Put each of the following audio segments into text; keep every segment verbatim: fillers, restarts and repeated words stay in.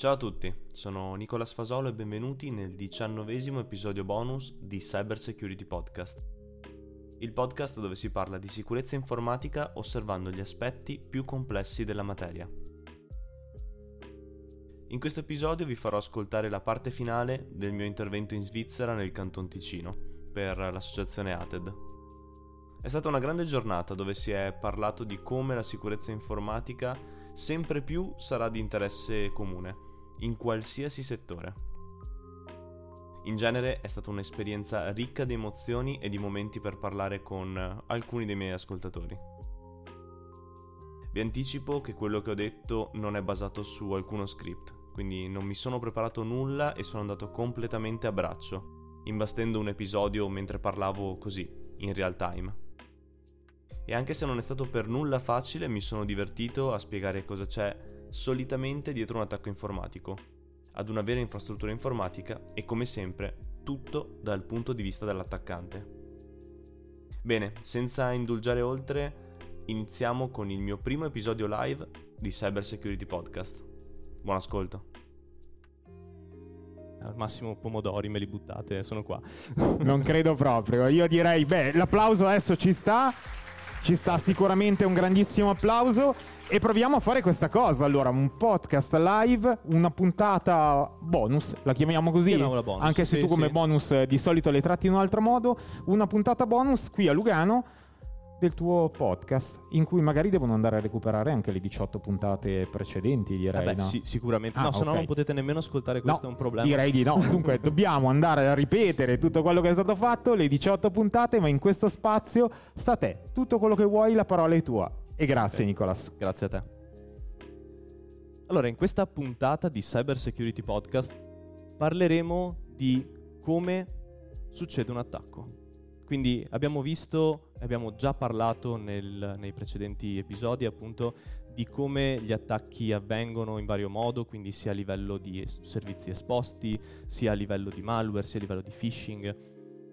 Ciao a tutti, sono Nicola Fasolo e benvenuti nel diciannovesimo episodio bonus di Cybersecurity Podcast, il podcast dove si parla di sicurezza informatica osservando gli aspetti più complessi della materia. In questo episodio vi farò ascoltare la parte finale del mio intervento in Svizzera nel Canton Ticino per l'associazione A T E D. È stata una grande giornata dove si è parlato di come la sicurezza informatica sempre più sarà di interesse comune in qualsiasi settore. In genere è stata un'esperienza ricca di emozioni e di momenti per parlare con alcuni dei miei ascoltatori. Vi anticipo che quello che ho detto non è basato su alcuno script, quindi non mi sono preparato nulla e sono andato completamente a braccio, imbastendo un episodio mentre parlavo così, in real time. E anche se non è stato per nulla facile, mi sono divertito a spiegare cosa c'è solitamente dietro un attacco informatico, ad una vera infrastruttura informatica e, come sempre, tutto dal punto di vista dell'attaccante. Bene, senza indulgiare oltre, iniziamo con il mio primo episodio live di Cyber Security Podcast. Buon ascolto. Al massimo pomodori me li buttate, sono qua. Non credo proprio, io direi, beh, l'applauso adesso ci sta, ci sta sicuramente un grandissimo applauso. E proviamo a fare questa cosa, allora, un podcast live, una puntata bonus, la chiamiamo così, bonus, anche se sì, tu come sì. bonus di solito le tratti in un altro modo, una puntata bonus qui a Lugano del tuo podcast, in cui magari devono andare a recuperare anche le diciotto puntate precedenti, direi. Vabbè, no? sì, sicuramente, ah, no, okay. Se no non potete nemmeno ascoltare, questo no, è un problema. Direi di no, dunque dobbiamo andare a ripetere tutto quello che è stato fatto, le diciotto puntate, ma in questo spazio sta a te, tutto quello che vuoi, la parola è tua. E grazie, okay. Nicolas. Grazie a te. Allora, in questa puntata di Cyber Security Podcast parleremo di come succede un attacco. Quindi abbiamo visto, abbiamo già parlato nel, nei precedenti episodi, appunto, di come gli attacchi avvengono in vario modo, quindi sia a livello di es- servizi esposti, sia a livello di malware, sia a livello di phishing.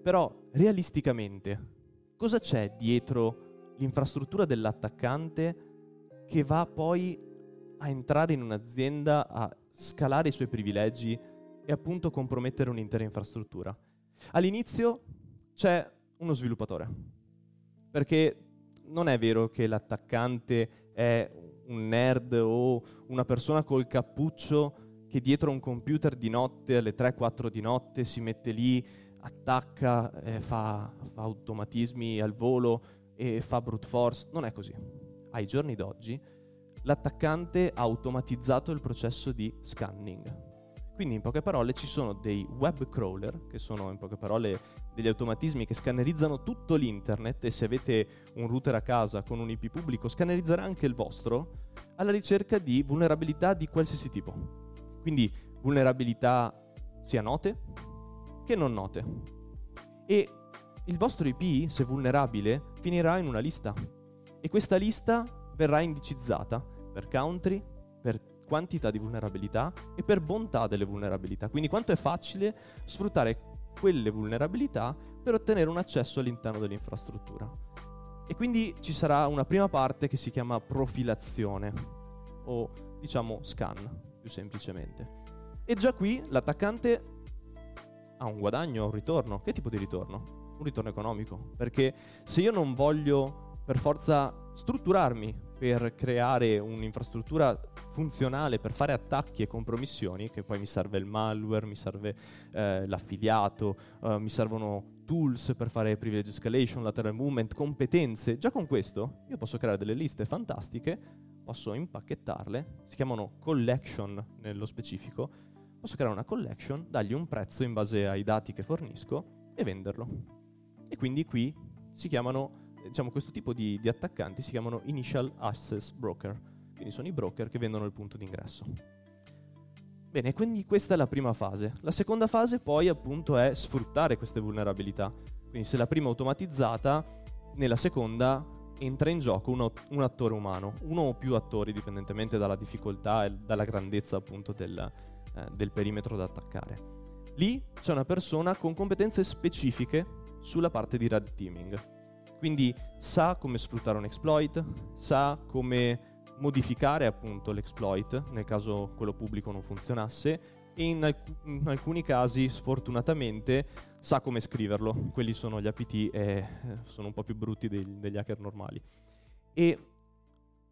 Però, realisticamente, cosa c'è dietro l'infrastruttura dell'attaccante che va poi a entrare in un'azienda, a scalare i suoi privilegi e appunto compromettere un'intera infrastruttura? All'inizio c'è uno sviluppatore, perché non è vero che l'attaccante è un nerd o una persona col cappuccio che dietro un computer di notte, alle tre quattro di notte, si mette lì, attacca, eh, fa, fa automatismi al volo, e fa brute force. Non è così. Ai giorni d'oggi l'attaccante ha automatizzato il processo di scanning. Quindi in poche parole ci sono dei web crawler, che sono in poche parole degli automatismi che scannerizzano tutto l'internet, e se avete un router a casa con un I P pubblico scannerizzerà anche il vostro, alla ricerca di vulnerabilità di qualsiasi tipo. Quindi vulnerabilità sia note che non note. E il vostro I P, se vulnerabile, finirà in una lista, e questa lista verrà indicizzata per country, per quantità di vulnerabilità e per bontà delle vulnerabilità. Quindi quanto è facile sfruttare quelle vulnerabilità per ottenere un accesso all'interno dell'infrastruttura. E quindi ci sarà una prima parte che si chiama profilazione, o diciamo scan, più semplicemente. E già qui l'attaccante ha un guadagno, un ritorno. Che tipo di ritorno? Un ritorno economico, perché se io non voglio per forza strutturarmi per creare un'infrastruttura funzionale per fare attacchi e compromissioni, che poi mi serve il malware, mi serve eh, l'affiliato, eh, mi servono tools per fare privilege escalation, lateral movement, competenze, già con questo io posso creare delle liste fantastiche, posso impacchettarle, si chiamano collection nello specifico, posso creare una collection, dargli un prezzo in base ai dati che fornisco e venderlo. E quindi qui si chiamano, diciamo, questo tipo di, di attaccanti si chiamano Initial Access Broker, quindi sono i broker che vendono il punto d'ingresso. Bene, quindi questa è la prima fase. La seconda fase poi appunto è sfruttare queste vulnerabilità, quindi se la prima è automatizzata, nella seconda entra in gioco uno, un attore umano, uno o più attori, dipendentemente dalla difficoltà e dalla grandezza appunto del, eh, del perimetro da attaccare. Lì c'è una persona con competenze specifiche sulla parte di red teaming, quindi sa come sfruttare un exploit, sa come modificare appunto l'exploit nel caso quello pubblico non funzionasse, e in, alc- in alcuni casi sfortunatamente sa come scriverlo. Quelli sono gli A P T e sono un po' più brutti dei, degli hacker normali. E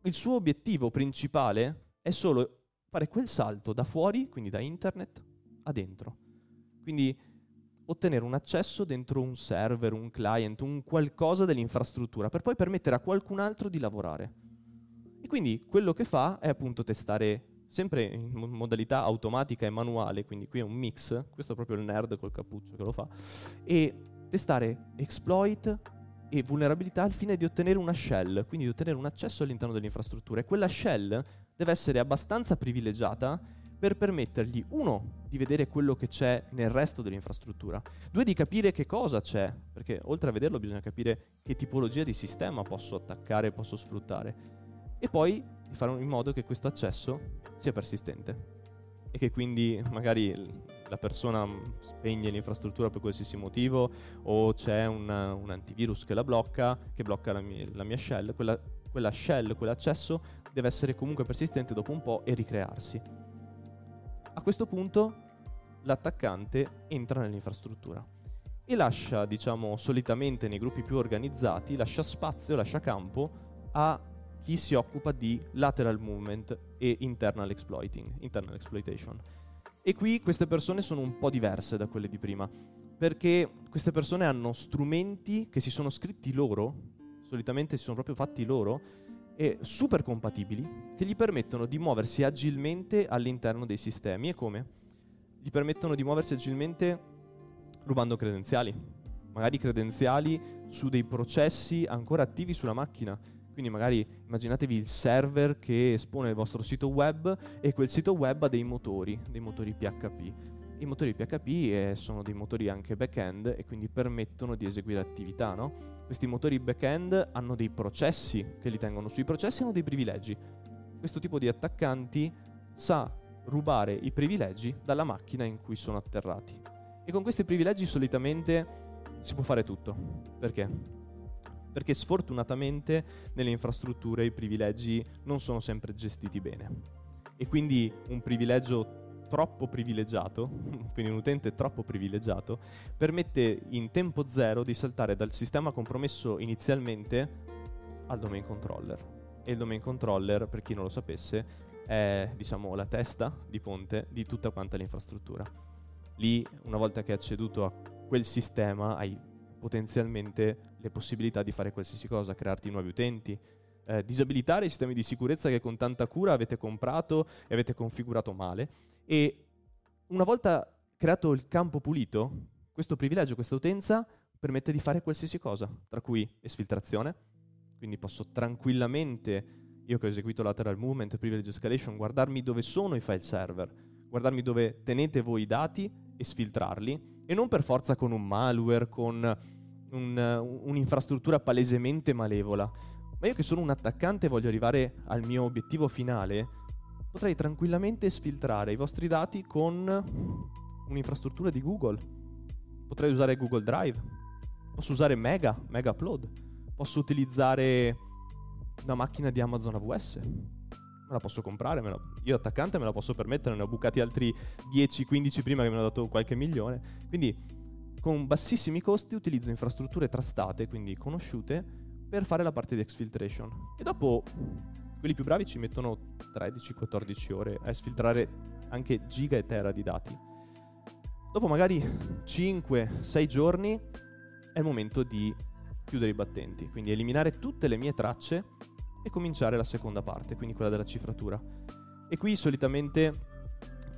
il suo obiettivo principale è solo fare quel salto da fuori, quindi da internet, a dentro. Quindi ottenere un accesso dentro un server, un client, un qualcosa dell'infrastruttura, per poi permettere a qualcun altro di lavorare. E quindi quello che fa è appunto testare sempre in modalità automatica e manuale, quindi qui è un mix, questo è proprio il nerd col cappuccio che lo fa, e testare exploit e vulnerabilità al fine di ottenere una shell, quindi di ottenere un accesso all'interno dell'infrastruttura. E quella shell deve essere abbastanza privilegiata per permettergli, uno, di vedere quello che c'è nel resto dell'infrastruttura, due, di capire che cosa c'è, perché oltre a vederlo bisogna capire che tipologia di sistema posso attaccare, posso sfruttare, e poi di fare in modo che questo accesso sia persistente e che quindi magari la persona spegne l'infrastruttura per qualsiasi motivo, o c'è un, un antivirus che la blocca, che blocca la mia, la mia shell, quella, quella shell, quell'accesso deve essere comunque persistente dopo un po' e ricrearsi. A questo punto l'attaccante entra nell'infrastruttura e lascia, diciamo, solitamente nei gruppi più organizzati, lascia spazio, lascia campo a chi si occupa di lateral movement e internal exploiting, internal exploitation. E qui queste persone sono un po' diverse da quelle di prima, perché queste persone hanno strumenti che si sono scritti loro, solitamente si sono proprio fatti loro, e super compatibili, che gli permettono di muoversi agilmente all'interno dei sistemi. E come? Gli permettono di muoversi agilmente rubando credenziali, magari credenziali su dei processi ancora attivi sulla macchina. Quindi magari immaginatevi il server che espone il vostro sito web, e quel sito web ha dei motori, dei motori P H P. I motori P H P eh, sono dei motori anche back-end e quindi permettono di eseguire attività, no? Questi motori back-end hanno dei processi che li tengono sui processi, hanno dei privilegi. Questo tipo di attaccanti sa rubare i privilegi dalla macchina in cui sono atterrati. E con questi privilegi solitamente si può fare tutto. Perché? Perché sfortunatamente nelle infrastrutture i privilegi non sono sempre gestiti bene. E quindi un privilegio troppo privilegiato, quindi un utente troppo privilegiato, permette in tempo zero di saltare dal sistema compromesso inizialmente al domain controller. E il domain controller, per chi non lo sapesse, è, diciamo, la testa di ponte di tutta quanta l'infrastruttura. Lì, una volta che hai acceduto a quel sistema, hai potenzialmente le possibilità di fare qualsiasi cosa, crearti nuovi utenti, eh, disabilitare i sistemi di sicurezza che con tanta cura avete comprato e avete configurato male. E una volta creato il campo pulito, questo privilegio, questa utenza permette di fare qualsiasi cosa, tra cui esfiltrazione. Quindi posso tranquillamente, io che ho eseguito lateral movement, privilege escalation, guardarmi dove sono i file server, guardarmi dove tenete voi i dati e sfiltrarli, e non per forza con un malware, con un, un'infrastruttura palesemente malevola. Ma io che sono un attaccante e voglio arrivare al mio obiettivo finale, potrei tranquillamente sfiltrare i vostri dati con un'infrastruttura di Google. Potrei usare Google Drive, posso usare Mega, Mega Upload, posso utilizzare una macchina di Amazon A W S. Me la posso comprare, me la... io attaccante me la posso permettere, ne ho bucati altri dieci quindici prima che mi hanno dato qualche milione. Quindi con bassissimi costi utilizzo infrastrutture trustate, quindi conosciute, per fare la parte di exfiltration. E dopo quelli più bravi ci mettono tredici quattordici ore a esfiltrare anche giga e tera di dati. Dopo magari cinque sei giorni è il momento di chiudere i battenti, quindi eliminare tutte le mie tracce e cominciare la seconda parte, quindi quella della cifratura. E qui solitamente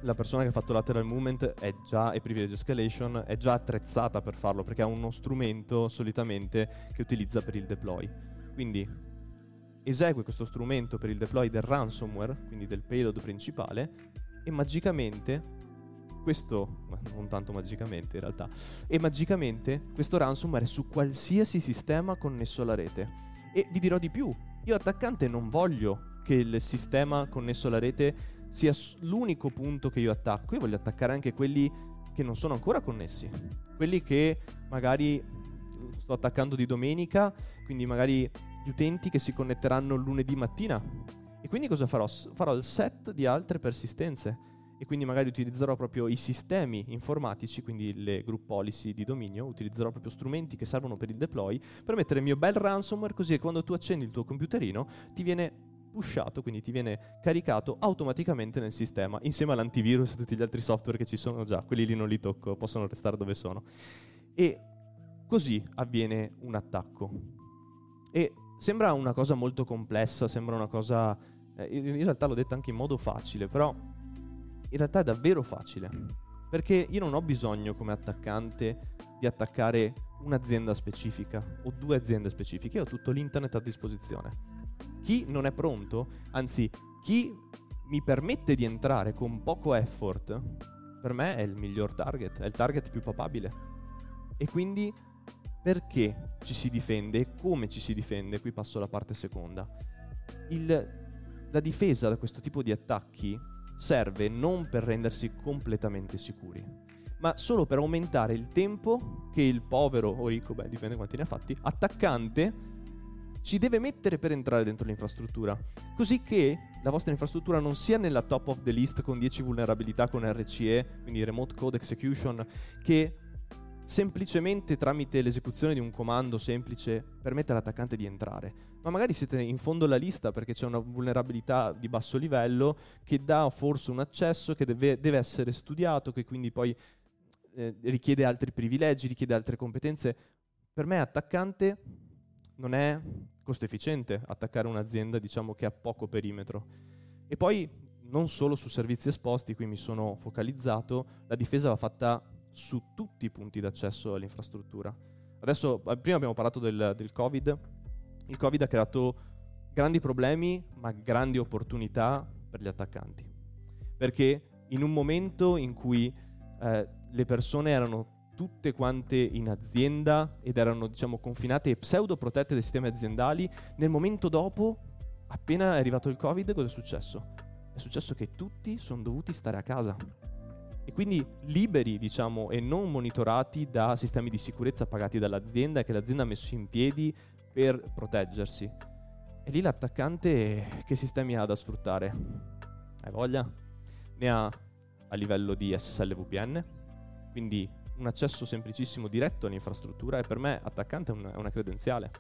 la persona che ha fatto lateral movement è già, e privilege escalation, è già attrezzata per farlo, perché ha uno strumento solitamente che utilizza per il deploy. Quindi esegue questo strumento per il deploy del ransomware, quindi del payload principale, e magicamente questo, non tanto magicamente in realtà, e magicamente questo ransomware è su qualsiasi sistema connesso alla rete. E vi dirò di più, io attaccante non voglio che il sistema connesso alla rete sia l'unico punto che io attacco, io voglio attaccare anche quelli che non sono ancora connessi, quelli che magari sto attaccando di domenica, quindi magari gli utenti che si connetteranno lunedì mattina, E quindi cosa farò? Farò il set di altre persistenze e quindi magari utilizzerò proprio i sistemi informatici, quindi le group policy di dominio, utilizzerò proprio strumenti che servono per il deploy per mettere il mio bel ransomware, così che quando tu accendi il tuo computerino ti viene pushato, quindi ti viene caricato automaticamente nel sistema, insieme all'antivirus e tutti gli altri software che ci sono già, quelli lì non li tocco, possono restare dove sono. E così avviene un attacco. E sembra una cosa molto complessa, sembra una cosa... Eh, in realtà l'ho detta anche in modo facile, però... in realtà è davvero facile, perché io non ho bisogno come attaccante di attaccare un'azienda specifica o due aziende specifiche, io ho tutto l'internet a disposizione. Chi non è pronto, anzi chi mi permette di entrare con poco effort, per me è il miglior target, è il target più papabile. E quindi perché ci si difende e come ci si difende? Qui passo alla parte seconda. Il, la difesa da questo tipo di attacchi serve non per rendersi completamente sicuri, ma solo per aumentare il tempo che il povero o ricco, beh dipende quanti ne ha fatti, attaccante ci deve mettere per entrare dentro l'infrastruttura, così che la vostra infrastruttura non sia nella top of the list con dieci vulnerabilità con R C E, quindi Remote Code Execution, che semplicemente tramite l'esecuzione di un comando semplice permette all'attaccante di entrare, ma magari siete in fondo alla lista perché c'è una vulnerabilità di basso livello che dà forse un accesso che deve, deve essere studiato, che quindi poi eh, richiede altri privilegi, richiede altre competenze. Per me attaccante non è costo efficiente attaccare un'azienda, diciamo, che ha poco perimetro. E poi non solo su servizi esposti, qui mi sono focalizzato, la difesa va fatta su tutti i punti d'accesso all'infrastruttura. Adesso, prima abbiamo parlato del, del Covid. Il Covid ha creato grandi problemi, ma grandi opportunità per gli attaccanti. Perché in un momento in cui eh, le persone erano tutte quante in azienda ed erano, diciamo, confinate e pseudo protette dai sistemi aziendali, nel momento dopo, appena è arrivato il Covid, cosa è successo? È successo che tutti sono dovuti stare a casa. E quindi liberi, diciamo, e non monitorati da sistemi di sicurezza pagati dall'azienda che l'azienda ha messo in piedi per proteggersi. E lì l'attaccante che sistemi ha da sfruttare? Hai voglia? Ne ha a livello di S S L V P N, quindi un accesso semplicissimo diretto all'infrastruttura, e per me attaccante è una, è una credenziale.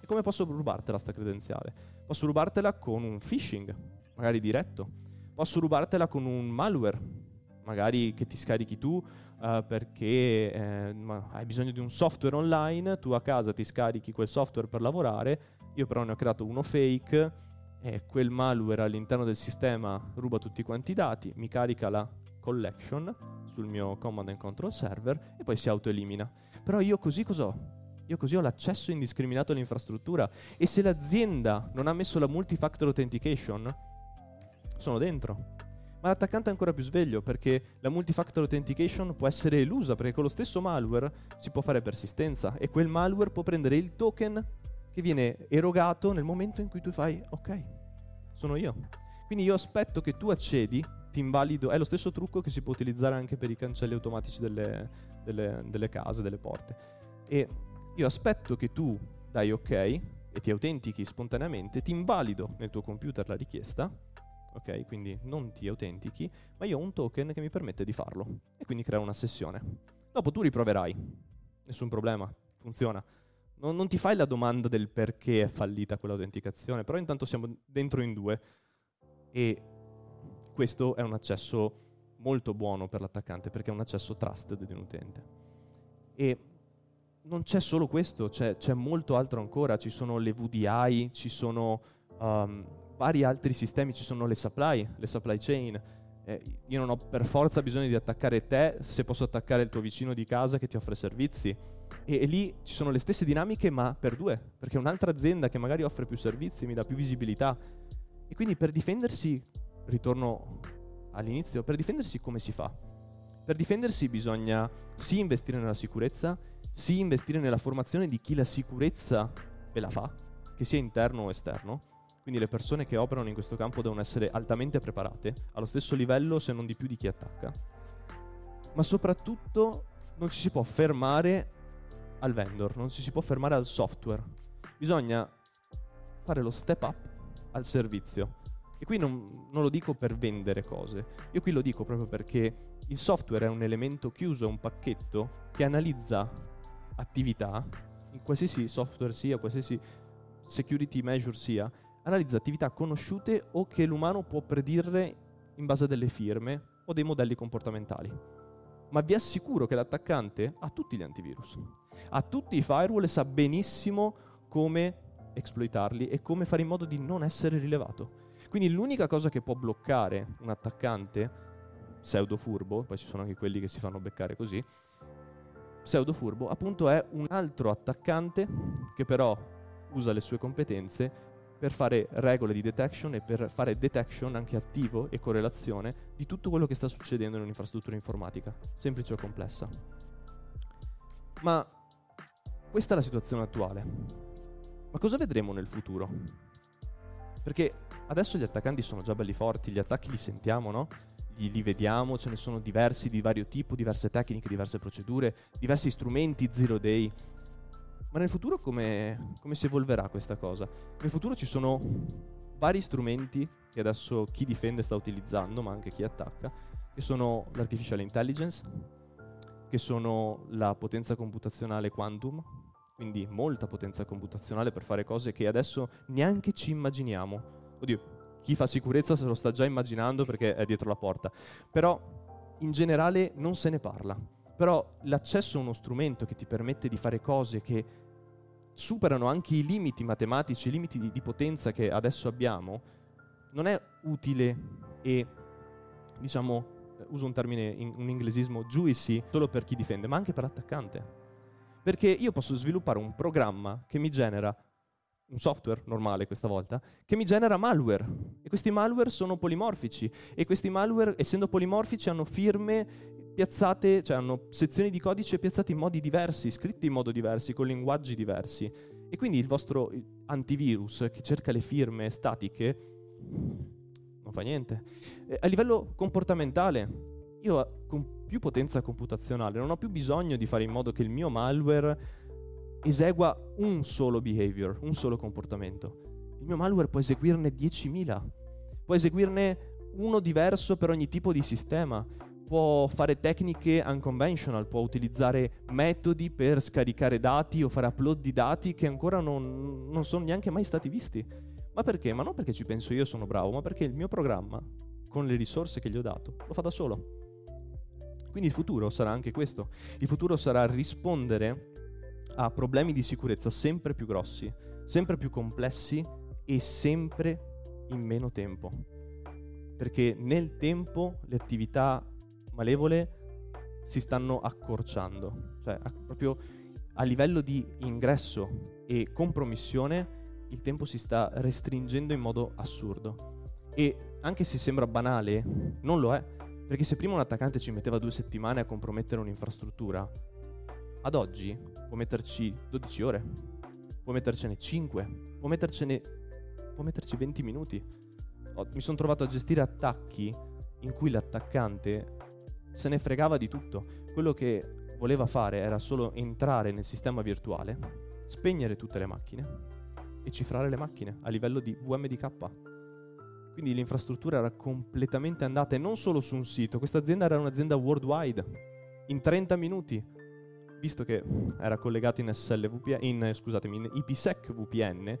E come posso rubartela sta credenziale? Posso rubartela con un phishing, magari diretto. Posso rubartela con un malware, magari che ti scarichi tu uh, perché eh, ma hai bisogno di un software online, tu a casa ti scarichi quel software per lavorare, io però ne ho creato uno fake e quel malware all'interno del sistema ruba tutti quanti i dati, mi carica la collection sul mio command and control server e poi si autoelimina. Però io così cos'ho? Io così ho l'accesso indiscriminato all'infrastruttura, e se l'azienda non ha messo la multi-factor authentication sono dentro. Ma l'attaccante è ancora più sveglio, perché la multifactor authentication può essere elusa, perché con lo stesso malware si può fare persistenza e quel malware può prendere il token che viene erogato nel momento in cui tu fai ok, sono io. Quindi io aspetto che tu accedi, ti invalido, è lo stesso trucco che si può utilizzare anche per i cancelli automatici delle, delle, delle case, delle porte. E io aspetto che tu dai ok e ti autentichi spontaneamente, ti invalido nel tuo computer la richiesta. Ok, quindi non ti autentichi, ma io ho un token che mi permette di farlo e quindi creo una sessione. Dopo tu riproverai, nessun problema, funziona. Non, non ti fai la domanda del perché è fallita quell'autenticazione, però intanto siamo dentro in due, e questo è un accesso molto buono per l'attaccante, perché è un accesso trusted di un utente. E non c'è solo questo, c'è, c'è molto altro ancora, ci sono le V D I, ci sono... Um, vari altri sistemi, ci sono le supply, le supply chain. Eh, io non ho per forza bisogno di attaccare te se posso attaccare il tuo vicino di casa che ti offre servizi. E, e lì ci sono le stesse dinamiche, ma per due, perché un'altra azienda che magari offre più servizi mi dà più visibilità. E quindi per difendersi, ritorno all'inizio, per difendersi come si fa? Per difendersi bisogna sì investire nella sicurezza, sì investire nella formazione di chi la sicurezza ve la fa, che sia interno o esterno. Quindi le persone che operano in questo campo devono essere altamente preparate, allo stesso livello se non di più di chi attacca. Ma soprattutto non ci si può fermare al vendor, non ci si può fermare al software. Bisogna fare lo step up al servizio. E qui non, non lo dico per vendere cose, io qui lo dico proprio perché il software è un elemento chiuso, è un pacchetto che analizza attività, in qualsiasi software sia, qualsiasi security measure sia, analizza attività conosciute o che l'umano può predire in base a delle firme o dei modelli comportamentali. Ma vi assicuro che l'attaccante ha tutti gli antivirus, ha tutti i firewall e sa benissimo come exploitarli e come fare in modo di non essere rilevato. Quindi l'unica cosa che può bloccare un attaccante pseudo furbo, poi ci sono anche quelli che si fanno beccare così, pseudo furbo appunto è un altro attaccante che però usa le sue competenze per fare regole di detection e per fare detection anche attivo e correlazione di tutto quello che sta succedendo in un'infrastruttura informatica, semplice o complessa. Ma questa è la situazione attuale. Ma cosa vedremo nel futuro? Perché adesso gli attaccanti sono già belli forti, gli attacchi li sentiamo, no? Li, li vediamo, ce ne sono diversi di vario tipo, diverse tecniche, diverse procedure, diversi strumenti, zero day. Ma nel futuro come, come si evolverà questa cosa? Nel futuro ci sono vari strumenti che adesso chi difende sta utilizzando, ma anche chi attacca, che sono l'artificial intelligence, che sono la potenza computazionale quantum, quindi molta potenza computazionale per fare cose che adesso neanche ci immaginiamo. Oddio, chi fa sicurezza se lo sta già immaginando perché è dietro la porta. Però in generale non se ne parla. Però l'accesso a uno strumento che ti permette di fare cose che superano anche i limiti matematici, i limiti di, di potenza che adesso abbiamo, non è utile e, diciamo, uso un termine, in, un inglesismo, juicy, solo per chi difende, ma anche per l'attaccante. Perché io posso sviluppare un programma che mi genera, un software normale questa volta, che mi genera malware. E questi malware sono polimorfici. E questi malware, essendo polimorfici, hanno firme piazzate, cioè hanno sezioni di codice piazzate in modi diversi, scritte in modo diversi, con linguaggi diversi. E quindi il vostro antivirus che cerca le firme statiche non fa niente. E a livello comportamentale, io con più potenza computazionale non ho più bisogno di fare in modo che il mio malware esegua un solo behavior, un solo comportamento. Il mio malware può eseguirne diecimila, può eseguirne uno diverso per ogni tipo di sistema. Può fare tecniche unconventional, può utilizzare metodi per scaricare dati o fare upload di dati che ancora non, non sono neanche mai stati visti. Ma perché? Ma non perché ci penso io sono bravo, ma perché il mio programma, con le risorse che gli ho dato, lo fa da solo. Quindi il futuro sarà anche questo. Il futuro sarà rispondere a problemi di sicurezza sempre più grossi, sempre più complessi e sempre in meno tempo. Perché nel tempo le attività malevole si stanno accorciando, cioè a, proprio a livello di ingresso e compromissione il tempo si sta restringendo in modo assurdo. E anche se sembra banale, non lo è, perché se prima un attaccante ci metteva due settimane a compromettere un'infrastruttura, ad oggi può metterci dodici ore, può mettercene cinque, può mettercene può metterci venti minuti. Oh, mi sono trovato a gestire attacchi in cui l'attaccante se ne fregava di tutto. Quello che voleva fare era solo entrare nel sistema virtuale, spegnere tutte le macchine e cifrare le macchine a livello di V M D K. Quindi l'infrastruttura era completamente andata, e non solo su un sito. Questa azienda era un'azienda worldwide. In trenta minuti, visto che era collegata in S S L V P N, in, scusatemi, in IPsec V P N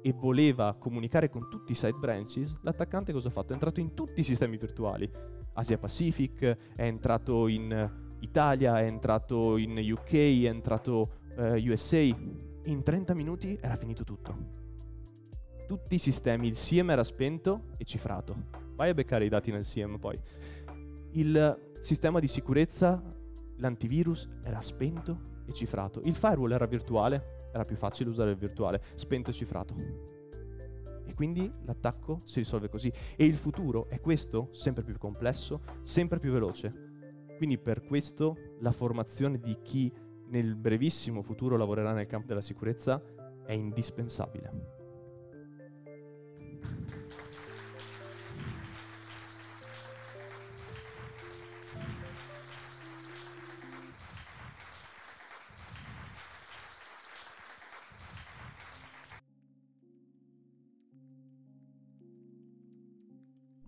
e voleva comunicare con tutti i side branches, l'attaccante cosa ha fatto? È entrato in tutti i sistemi virtuali. Asia Pacific, è entrato in Italia, è entrato in U K, è entrato eh, U S A. In trenta minuti era finito tutto. Tutti i sistemi, il S I E M era spento e cifrato. Vai a beccare i dati nel S I E M poi. Il sistema di sicurezza, l'antivirus, era spento e cifrato. Il firewall era virtuale, era più facile usare il virtuale, spento e cifrato. E quindi l'attacco si risolve così. E il futuro è questo, sempre più complesso, sempre più veloce. Quindi per questo la formazione di chi nel brevissimo futuro lavorerà nel campo della sicurezza è indispensabile.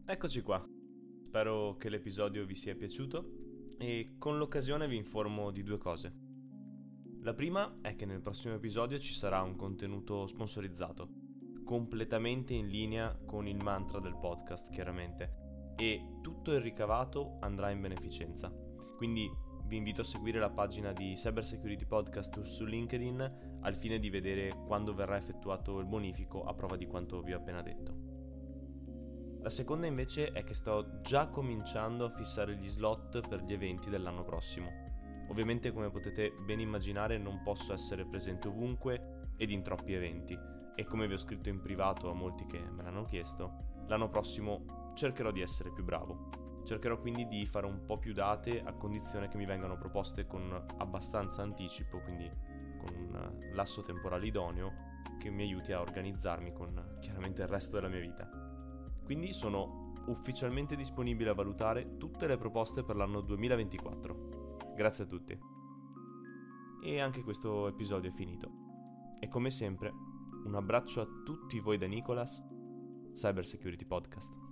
Eccoci qua, spero che l'episodio vi sia piaciuto e con l'occasione vi informo di due cose. La prima è che nel prossimo episodio ci sarà un contenuto sponsorizzato, completamente in linea con il mantra del podcast chiaramente, e tutto il ricavato andrà in beneficenza. Quindi vi invito a seguire la pagina di Cybersecurity Podcast su LinkedIn al fine di vedere quando verrà effettuato il bonifico a prova di quanto vi ho appena detto. La seconda invece è che sto già cominciando a fissare gli slot per gli eventi dell'anno prossimo. Ovviamente, come potete ben immaginare, non posso essere presente ovunque ed in troppi eventi, e come vi ho scritto in privato a molti che me l'hanno chiesto, l'anno prossimo cercherò di essere più bravo. Cercherò quindi di fare un po' più date a condizione che mi vengano proposte con abbastanza anticipo, quindi con un lasso temporale idoneo che mi aiuti a organizzarmi con chiaramente il resto della mia vita. Quindi sono ufficialmente disponibile a valutare tutte le proposte per l'anno duemilaventiquattro. Grazie a tutti. E anche questo episodio è finito. E come sempre, un abbraccio a tutti voi da Nicolas, Cybersecurity Podcast.